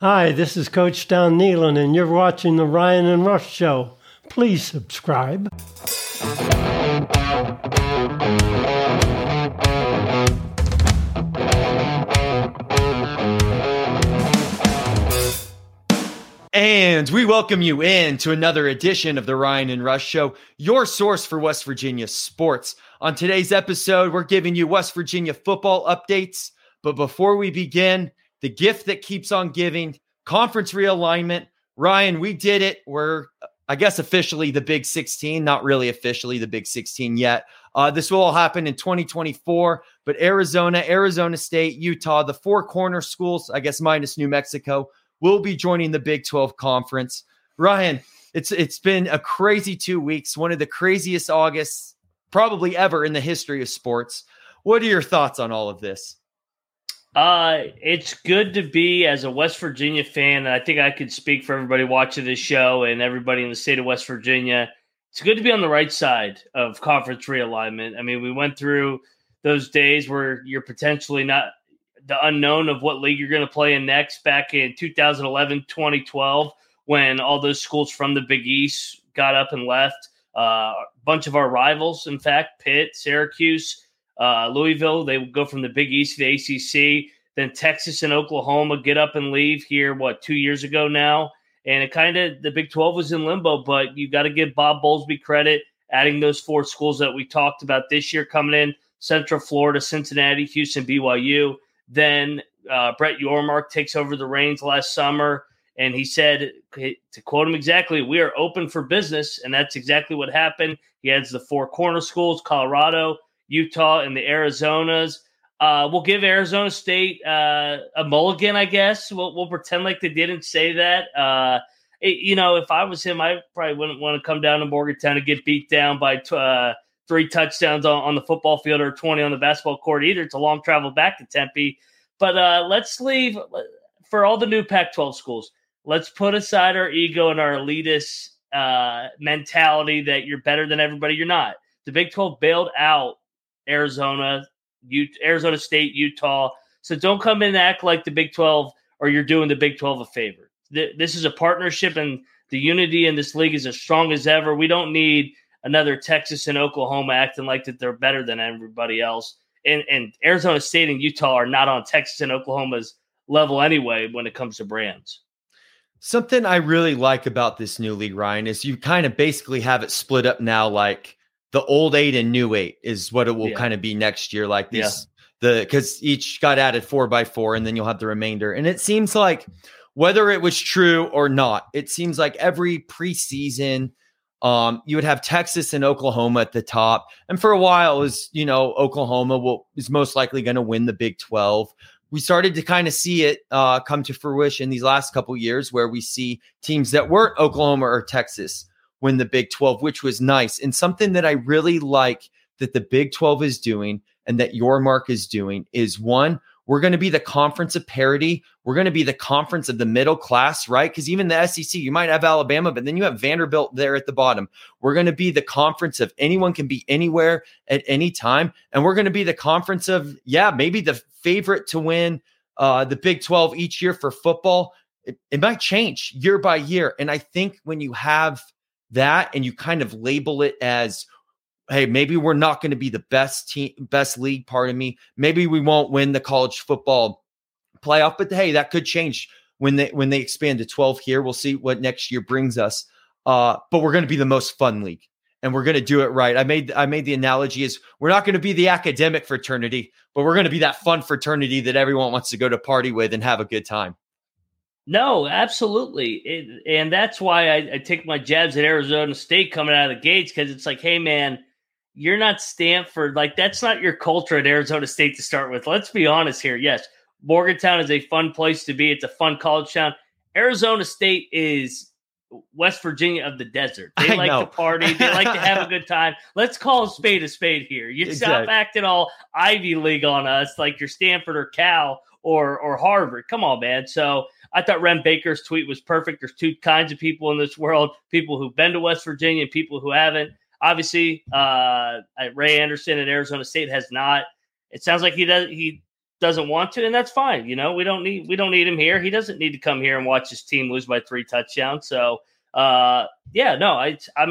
Hi, this is Coach Don Nehlen, and you're watching the Ryan and Rush Show. Please subscribe. And we welcome you in to another edition of the Ryan and Rush Show, your source for West Virginia sports. On today's episode, we're giving you West Virginia football updates. But before we begin, the gift that keeps on giving, conference realignment. Ryan, we did it. We're, I guess, officially the Big 16, not really officially the Big 16 yet. This will all happen in 2024, but Arizona, Arizona State, Utah, the four corner schools, I guess minus New Mexico, will be joining the Big 12 conference. Ryan, it's been a crazy 2 weeks, one of the craziest Augusts probably ever in the history of sports. What are your thoughts on all of this? It's good to be, as a West Virginia fan, and I think I could speak for everybody watching this show and everybody in the state of West Virginia, it's good to be on the right side of conference realignment. I mean, we went through those days where you're potentially not the unknown of what league you're going to play in next back in 2011, 2012, when all those schools from the Big East got up and left. A bunch of our rivals, in fact, Pitt, Syracuse, Louisville, they go from the Big East to the ACC. Then Texas and Oklahoma get up and leave here, 2 years ago now? And it kind of, the Big 12 was in limbo, but you got to give Bob Bowlsby credit, adding those four schools that we talked about this year coming in, Central Florida, Cincinnati, Houston, BYU. Then Brett Yormark takes over the reins last summer, and he said, to quote him exactly, we are open for business, and that's exactly what happened. He adds the four corner schools, Colorado, Utah, and the Arizonas. We'll give Arizona State a mulligan, I guess. We'll pretend like they didn't say that. If I was him, I probably wouldn't want to come down to Morgantown and get beat down by three touchdowns on the football field or 20 on the basketball court either. It's a long travel back to Tempe. But let's leave for all the new Pac-12 schools. Let's put aside our ego and our elitist mentality that you're better than everybody. You're not. The Big 12 bailed out Arizona State, Utah. So don't come in and act like the Big 12 or you're doing the Big 12 a favor. This is a partnership, and the unity in this league is as strong as ever. We don't need another Texas and Oklahoma acting like that they're better than everybody else. And Arizona State and Utah are not on Texas and Oklahoma's level anyway when it comes to brands. Something I really like about this new league, Ryan, is you kind of basically have it split up now like the old 8 and new 8 is what it will kind of be next year. Like this, because each got added 4x4, and then you'll have the remainder. And it seems like whether it was true or not, it seems like every preseason you would have Texas and Oklahoma at the top. And for a while it was, Oklahoma is most likely going to win the Big 12. We started to kind of see it come to fruition these last couple years where we see teams that weren't Oklahoma or Texas win the Big 12, which was nice. And something that I really like that the Big 12 is doing and that Yormark is doing is, one, we're going to be the conference of parity. We're going to be the conference of the middle class, right? Because even the SEC, you might have Alabama, but then you have Vanderbilt there at the bottom. We're going to be the conference of anyone can be anywhere at any time. And we're going to be the conference of, maybe the favorite to win the Big 12 each year for football. It might change year by year. And I think when you have that and you kind of label it as, hey, maybe we're not going to be the best team, best league, pardon me. Maybe we won't win the college football playoff, but hey, that could change when they expand to 12 here. We'll see what next year brings us. But we're going to be the most fun league, and we're going to do it right. I made the analogy is we're not going to be the academic fraternity, but we're going to be that fun fraternity that everyone wants to go to party with and have a good time. No, absolutely. And that's why I take my jabs at Arizona State coming out of the gates, because it's like, hey, man, you're not Stanford. Like, that's not your culture at Arizona State to start with. Let's be honest here. Yes, Morgantown is a fun place to be. It's a fun college town. Arizona State is West Virginia of the desert. They like to party. They like to have a good time. Let's call a spade here. You stop acting all Ivy League on us like you're Stanford or Cal or Harvard. Come on, man. So I thought Ren Baker's tweet was perfect. There's two kinds of people in this world, people who've been to West Virginia and people who haven't. Obviously, Ray Anderson at Arizona State has not. It sounds like he doesn't want to, and that's fine. You know, we don't need him here. He doesn't need to come here and watch his team lose by 3 touchdowns. So, I'm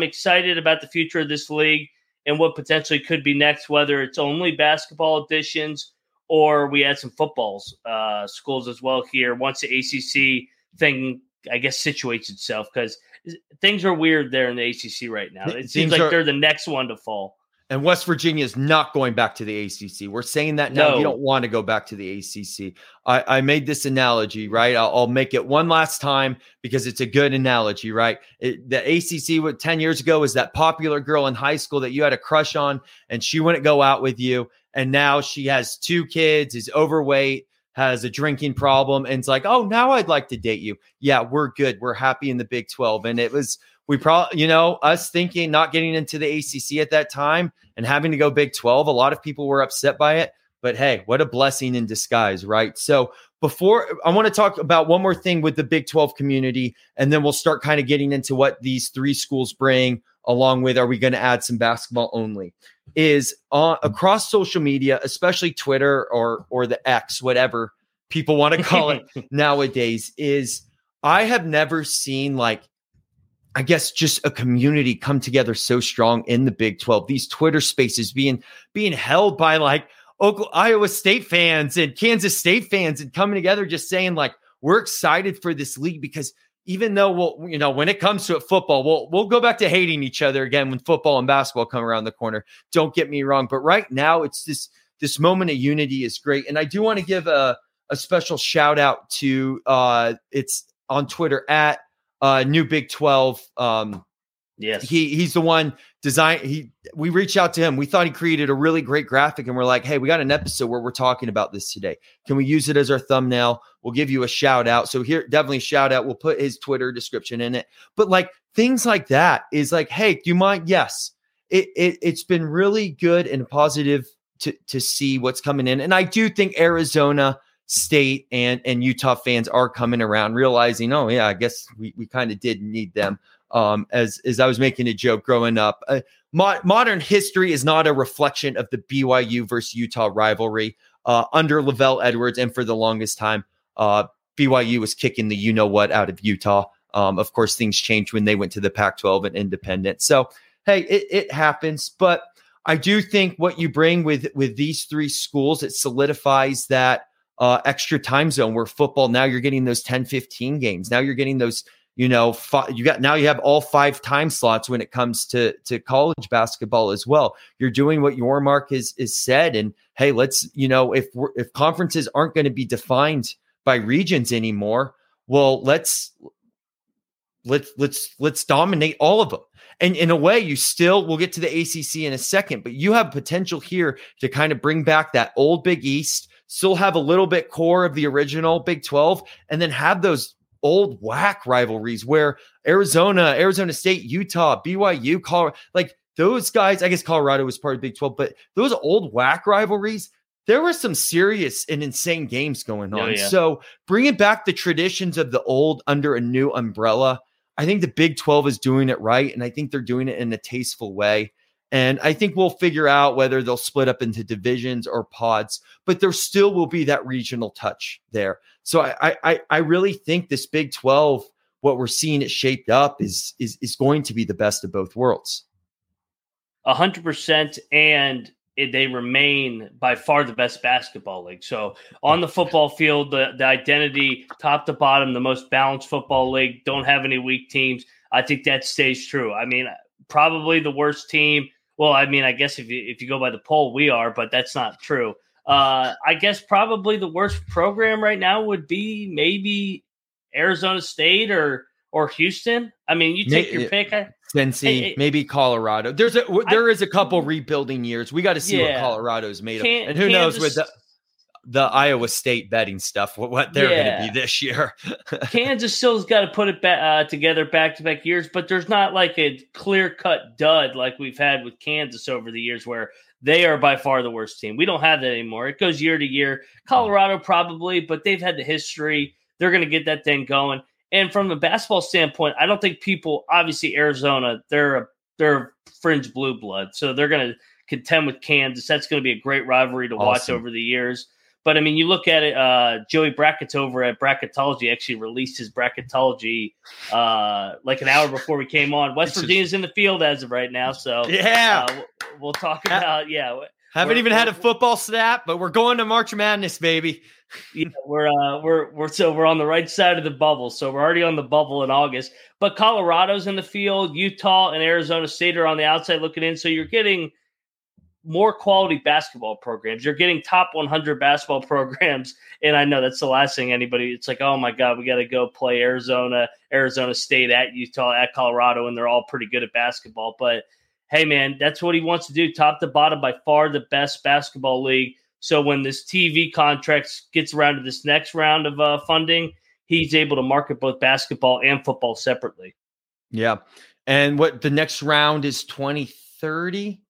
excited about the future of this league and what potentially could be next, whether it's only basketball additions or we add some footballs schools as well here once the ACC thing, I guess, situates itself, because things are weird there in the ACC right now. It seems like they're the next one to fall. And West Virginia is not going back to the ACC. We're saying that now. No. You don't want to go back to the ACC. I made this analogy, right? I'll make it one last time because it's a good analogy, right? The ACC, 10 years ago, was that popular girl in high school that you had a crush on, and she wouldn't go out with you. And now she has 2 kids, is overweight, has a drinking problem, and it's like, oh, now I'd like to date you. Yeah, we're good. We're happy in the Big 12. And it was... we probably, us thinking not getting into the ACC at that time and having to go Big 12, a lot of people were upset by it. But hey, what a blessing in disguise, right? So before, I want to talk about one more thing with the Big 12 community, and then we'll start kind of getting into what these 3 schools bring, along with are we going to add some basketball only, is across social media, especially Twitter or the X, whatever people want to call it nowadays, is I have never seen just a community come together so strong in the Big 12. These Twitter spaces being held by Iowa State fans and Kansas State fans, and coming together just saying we're excited for this league, because even though we'll, when it comes to it, football, we'll go back to hating each other again when football and basketball come around the corner. Don't get me wrong, but right now it's this moment of unity is great, and I do want to give a special shout out to it's on Twitter at new Big 12. Yes, he's the one design. We reached out to him. We thought he created a really great graphic, and we're like, hey, we got an episode where we're talking about this today. Can we use it as our thumbnail? We'll give you a shout out. So here, definitely shout out. We'll put his Twitter description in it. But things like that is hey, do you mind? Yes, it's been really good and positive to see what's coming in. And I do think Arizona State and Utah fans are coming around, realizing, oh yeah, I guess we kind of did need them. As I was making a joke growing up, modern history is not a reflection of the BYU versus Utah rivalry. Under Lavelle Edwards, and for the longest time, BYU was kicking the you-know-what out of Utah. Of course, things changed when they went to the Pac-12 and independent. So, hey, it happens. But I do think what you bring with these 3 schools, it solidifies that extra time zone where football, now you're getting those 10-15 games. Now you're getting those, you have all 5 time slots when it comes to college basketball as well. You're doing what Yormark is said. And hey, let's, if conferences aren't going to be defined by regions anymore, well, let's dominate all of them. And in a way, we'll get to the ACC in a second, but you have potential here to kind of bring back that old Big East, still have a little bit core of the original Big 12, and then have those old whack rivalries where Arizona State, Utah, BYU, Colorado, those guys, I guess Colorado was part of Big 12, but those old whack rivalries, there were some serious and insane games going on. Oh, yeah. So bringing back the traditions of the old under a new umbrella, I think the Big 12 is doing it right, and I think they're doing it in a tasteful way. And I think we'll figure out whether they'll split up into divisions or pods, but there still will be that regional touch there. So I really think this Big 12, what we're seeing it shaped up, is going to be the best of both worlds. 100%. And they remain by far the best basketball league. So on the football field, the identity, top to bottom, the most balanced football league, don't have any weak teams. I think that stays true. I mean, probably the worst team. Well, I mean, I guess if you go by the poll, we are, but that's not true. I guess probably the worst program right now would be maybe Arizona State or Houston. I mean, you take your pick. Cincy, maybe Colorado. There is a couple rebuilding years. We got to see what Colorado's made of, and who knows with the Iowa State betting stuff, what they're going to be this year. Kansas still's got to put it together back-to-back years, but there's not a clear-cut dud like we've had with Kansas over the years where they are by far the worst team. We don't have that anymore. It goes year to year. Colorado probably, but they've had the history. They're going to get that thing going. And from the basketball standpoint, I don't think people – obviously Arizona, they're fringe blue blood, so they're going to contend with Kansas. That's going to be a great rivalry to watch over the years. But, I mean, you look at it, Joey Brackett over at Bracketology actually released his Bracketology like an hour before we came on. West Virginia's in the field as of right now. So, yeah, we'll talk about, yeah. Haven't even had a football snap, but we're going to March Madness, baby. Yeah, we're on the right side of the bubble, so we're already on the bubble in August. But Colorado's in the field, Utah and Arizona State are on the outside looking in. So you're getting more quality basketball programs. You're getting top 100 basketball programs, and I know that's the last thing anybody. It's like, oh my God, we got to go play Arizona State at Utah at Colorado, and they're all pretty good at basketball, but. Hey, man, that's what he wants to do, top to bottom, by far the best basketball league. So when this TV contract gets around to this next round of funding, he's able to market both basketball and football separately. Yeah. And what the next round is 2030?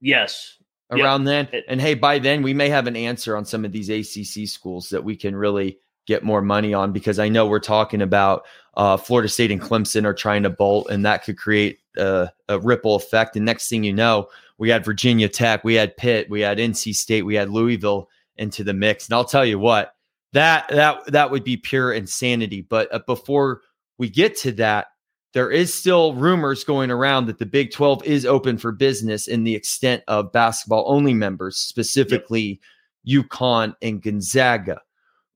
Yes. Around then. And, hey, by then we may have an answer on some of these ACC schools that we can really get more money on, because I know we're talking about Florida State and Clemson are trying to bolt, and that could create a ripple effect. And next thing you know, we had Virginia Tech, we had Pitt, we had NC State, we had Louisville into the mix. And I'll tell you what, that would be pure insanity. But before we get to that, there is still rumors going around that the Big 12 is open for business in the extent of basketball only members, specifically UConn and Gonzaga.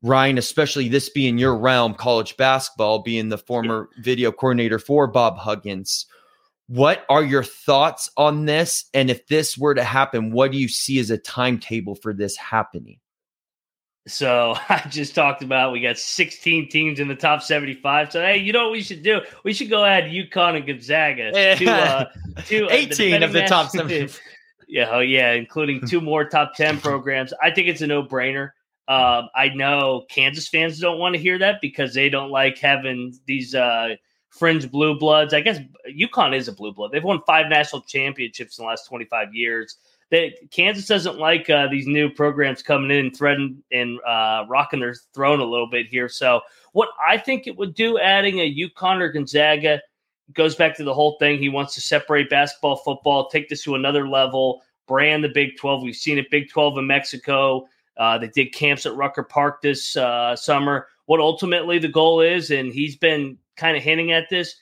Ryan, especially this being your realm, college basketball, being the former video coordinator for Bob Huggins, what are your thoughts on this? And if this were to happen, what do you see as a timetable for this happening? So I just talked about, we got 16 teams in the top 75. So, hey, you know what we should do? We should go add UConn and Gonzaga to 18 of the top 75. Yeah, oh yeah, including two more top 10 programs. I think it's a no-brainer. I know Kansas fans don't want to hear that because they don't like having these fringe blue bloods. I guess UConn is a blue blood. They've won 5 national championships in the last 25 years. Kansas doesn't like these new programs coming in and threatening and rocking their throne a little bit here. So what I think it would do, adding a UConn or Gonzaga, goes back to the whole thing. He wants to separate basketball, football, take this to another level, brand the Big 12. We've seen it, Big 12 in Mexico. They did camps at Rucker Park this summer. What ultimately the goal is, and he's been kind of hinting at this,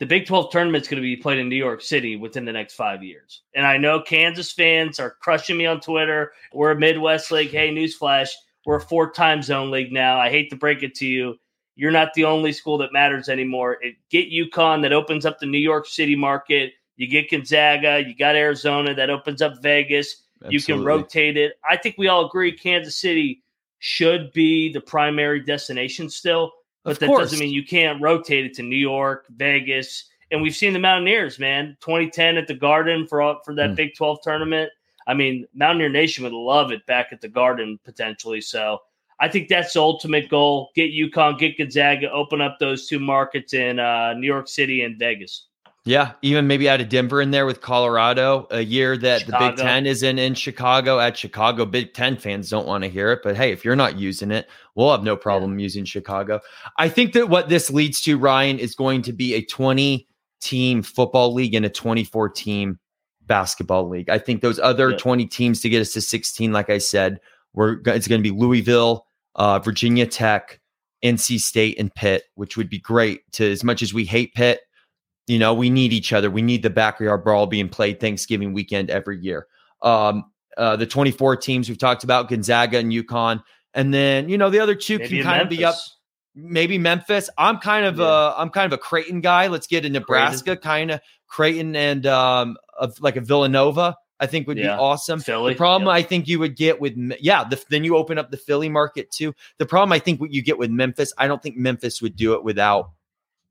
the Big 12 tournament's going to be played in New York City within the next 5 years. And I know Kansas fans are crushing me on Twitter. We're a Midwest league. Hey, newsflash, we're a 4-time zone league now. I hate to break it to you. You're not the only school that matters anymore. Get UConn, that opens up the New York City market. You get Gonzaga. You got Arizona, that opens up Vegas. You Absolutely. Can rotate it. I think we all agree Kansas City should be the primary destination still, but that doesn't mean you can't rotate it to New York, Vegas, and we've seen the Mountaineers, man, 2010 at the Garden for that Big 12 tournament. I mean, Mountaineer Nation would love it back at the Garden potentially. So I think that's the ultimate goal. Get UConn, get Gonzaga, open up those two markets in New York City and Vegas. Yeah, even maybe out of Denver in there with Colorado, a year that Chicago. The Big Ten is in Chicago, at Chicago. Big Ten fans don't want to hear it, but hey, if you're not using it, we'll have no problem using Chicago. I think that what this leads to, Ryan, is going to be a 20-team football league and a 24-team basketball league. I think those other 20 teams to get us to 16, like I said, it's going to be Louisville, Virginia Tech, NC State, and Pitt, which would be great. To as much as we hate Pitt, you know, we need each other. We need the backyard brawl being played Thanksgiving weekend every year. The 24 teams we've talked about, Gonzaga and UConn. And then, you know, the other two maybe can kind Memphis. Of be up. Maybe Memphis. I'm kind of a Creighton guy. Let's get a Nebraska kind of Creighton and like a Villanova, I think would be awesome. Philly. The problem I think you would get with, then you open up the Philly market too. The problem I think what you get with Memphis, I don't think Memphis would do it without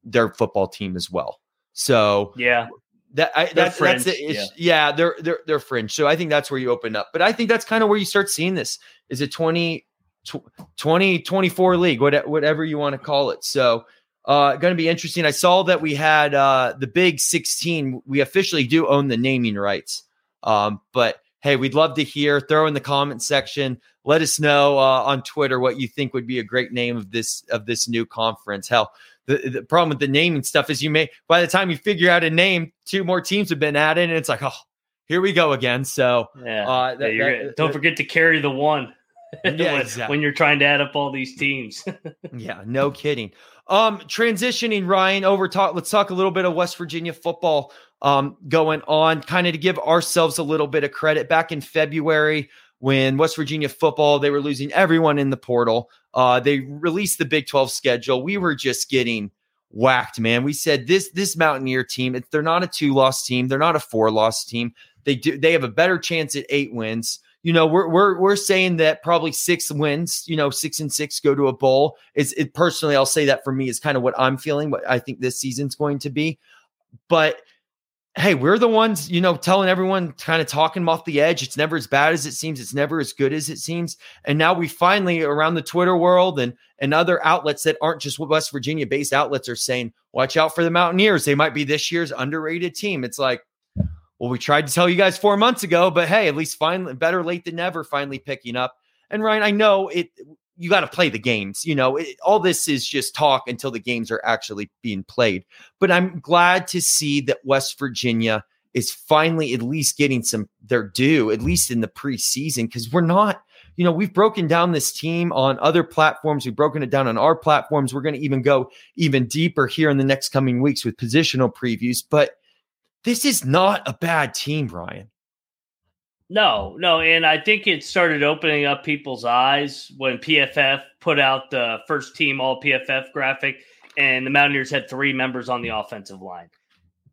their football team as well. So that's the issue. Yeah, they're fringe. So I think that's where you open up. But I think that's kind of where you start seeing this is a 2024 league, whatever you want to call it. So going to be interesting. I saw that we had the Big 16. We officially do own the naming rights. But hey, we'd love to hear. Throw in the comment section. Let us know on Twitter what you think would be a great name of this new conference. Hell, the problem with the naming stuff is by the time you figure out a name, 2 more teams have been added, and it's like, oh, here we go again. So don't forget to carry the one. Yeah, exactly. When you're trying to add up all these teams. Yeah, no kidding. Transitioning, Ryan, over talk. Let's talk a little bit of West Virginia football going on, kind of to give ourselves a little bit of credit. Back in February, when West Virginia football, they were losing everyone in the portal. They released the Big 12 schedule. We were just getting whacked, man. We said this Mountaineer team, they're not a 2-loss team. They're not a 4-loss team. They have a better chance at 8 wins. You know, we're saying that probably 6 wins, 6-6 go to a bowl. Personally, I'll say that for me is kind of what I'm feeling, what I think this season's going to be. But hey, we're the ones, telling everyone, kind of talking them off the edge. It's never as bad as it seems. It's never as good as it seems. And now we finally, around the Twitter world and other outlets that aren't just West Virginia based outlets, are saying, watch out for the Mountaineers. They might be this year's underrated team. It's like, well, we tried to tell you guys 4 months ago, but hey, at least finally, better late than never, finally picking up. And Ryan, I know you got to play the games. All this is just talk until the games are actually being played. But I'm glad to see that West Virginia is finally at least getting their due, at least in the preseason, because we're not, we've broken down this team on other platforms. We've broken it down on our platforms. We're going to even go even deeper here in the next coming weeks with positional previews. But this is not a bad team, Ryan. No. And I think it started opening up people's eyes when PFF put out the first team all PFF graphic, and the Mountaineers had 3 members on the offensive line.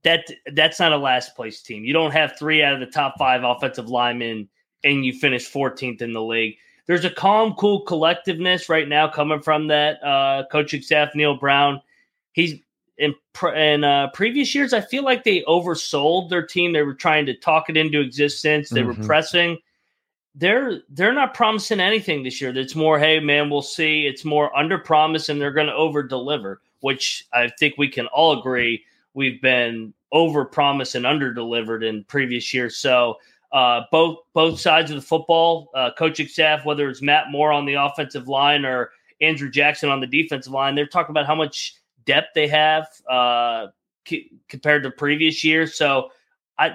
That's not a last place team. You don't have 3 out of the top 5 offensive linemen and you finish 14th in the league. There's a calm, cool collectiveness right now coming from that coaching staff, Neil Brown. He's In previous years, I feel like they oversold their team. They were trying to talk it into existence. They were pressing. They're not promising anything this year. It's more, hey, man, we'll see. It's more under promise, and they're going to over deliver, which I think we can all agree we've been over promised and under delivered in previous years. So both sides of the football, coaching staff, whether it's Matt Moore on the offensive line or Andrew Jackson on the defensive line, they're talking about how much depth they have compared to previous years. So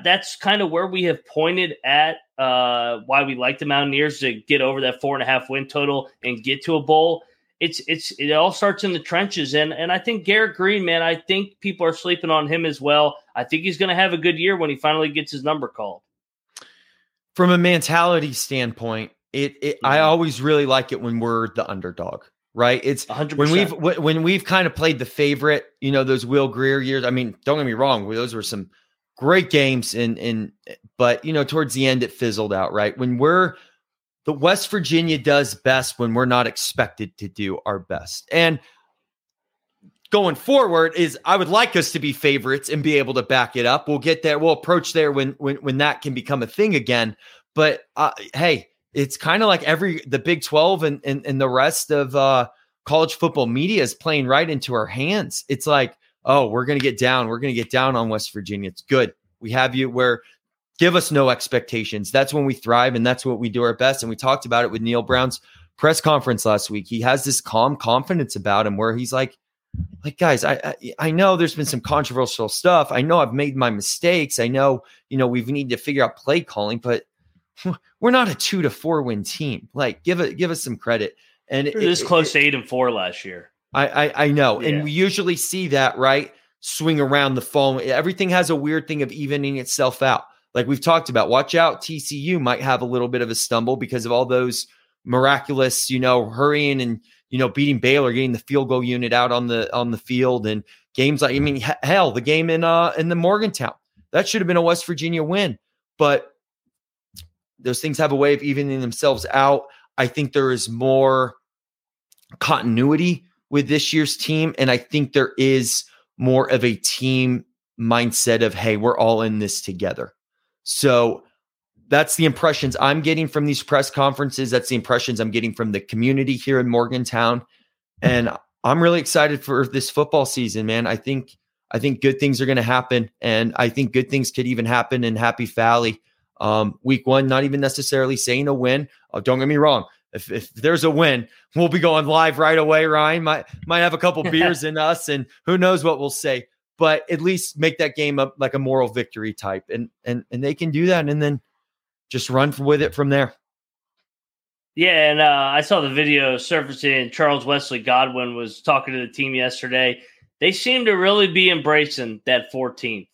that's kind of where we have pointed at why we like the Mountaineers to get over that 4.5 win total and get to a bowl. It all starts in the trenches. And I think Garrett Green, man, I think people are sleeping on him as well. I think he's going to have a good year when he finally gets his number called. From a mentality standpoint, I always really like it when we're the underdog. Right. It's 100%. when we've kind of played the favorite, those Will Greer years. I mean, don't get me wrong. Those were some great games. But, towards the end, it fizzled out. Right. When the West Virginia does best when we're not expected to do our best. And going forward is I would like us to be favorites and be able to back it up. We'll get there. We'll approach there when that can become a thing again. But hey, it's kind of like the Big 12 and the rest of college football media is playing right into our hands. It's like, oh, we're going to get down. We're going to get down on West Virginia. It's good. We have you where give us no expectations. That's when we thrive, and that's what we do our best. And we talked about it with Neil Brown's press conference last week. He has this calm confidence about him where he's like, guys, I know there's been some controversial stuff. I know I've made my mistakes. I know, we need to figure out play calling, but we're not a 2 to 4 win team. Like give us some credit. And it was close to 8-4 last year. I know. Yeah. And we usually see that, right? Swing around the phone. Everything has a weird thing of evening itself out. Like we've talked about, watch out. TCU might have a little bit of a stumble because of all those miraculous, hurrying and, beating Baylor, getting the field goal unit out on the field and games like, I mean, hell, the game in the Morgantown, that should have been a West Virginia win, but those things have a way of evening themselves out. I think there is more continuity with this year's team. And I think there is more of a team mindset of, hey, we're all in this together. So that's the impressions I'm getting from these press conferences. That's the impressions I'm getting from the community here in Morgantown. And I'm really excited for this football season, man. I think good things are going to happen. And I think good things could even happen in Happy Valley. Week one, not even necessarily saying a win. Oh, don't get me wrong. If there's a win, we'll be going live right away. Ryan might have a couple beers in us and who knows what we'll say, but at least make that game up like a moral victory type. And they can do that and then just run with it from there. Yeah, and I saw the video surfacing. Charles Wesley Godwin was talking to the team yesterday. They seem to really be embracing that 14th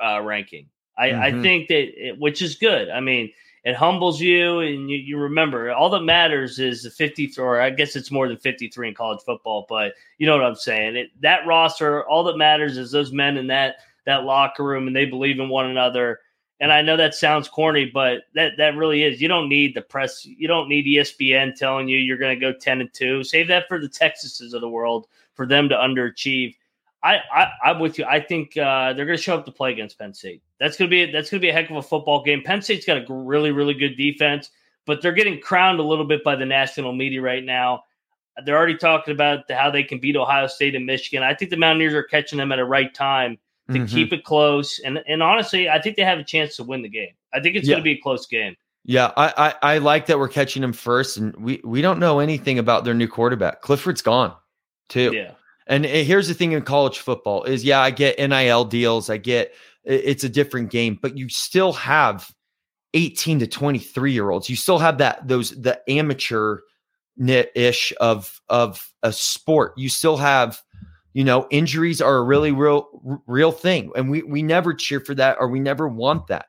ranking. I think that, which is good. I mean, it humbles you, and you remember all that matters is the 53, or I guess it's more than 53 in college football, but you know what I'm saying. That roster, all that matters is those men in that locker room, and they believe in one another. And I know that sounds corny, but that really is. You don't need the press. You don't need ESPN telling you you're going to go 10-2. Save that for the Texases of the world for them to underachieve. I'm with you. I think they're going to show up to play against Penn State. That's going to be a heck of a football game. Penn State's got a really, really good defense, but they're getting crowned a little bit by the national media right now. They're already talking about how they can beat Ohio State and Michigan. I think the Mountaineers are catching them at a right time to keep it close. And honestly, I think they have a chance to win the game. I think it's going to be a close game. Yeah, I like that we're catching them first, and we don't know anything about their new quarterback. Clifford's gone, too. Yeah. And here's the thing in college football is, I get NIL deals. I get it's a different game, but you still have 18 to 23-year-olds. You still have the amateur-ish of a sport. You still have, injuries are a really real thing. And we never cheer for that, or we never want that.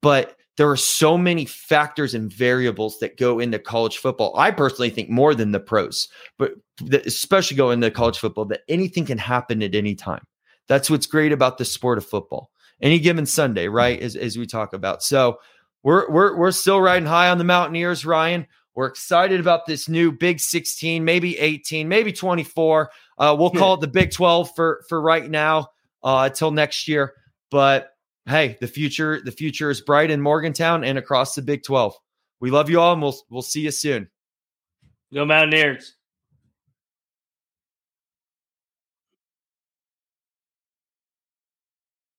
But there are so many factors and variables that go into college football. I personally think more than the pros, but especially go into college football, that anything can happen at any time. That's what's great about the sport of football. Any given Sunday, right? As we talk about. So we're still riding high on the Mountaineers, Ryan. We're excited about this new Big 16, maybe 18, maybe 24. We'll call it the Big 12 for right now till next year. But hey, the future is bright in Morgantown and across the Big 12. We love you all, and we'll see you soon. Go Mountaineers.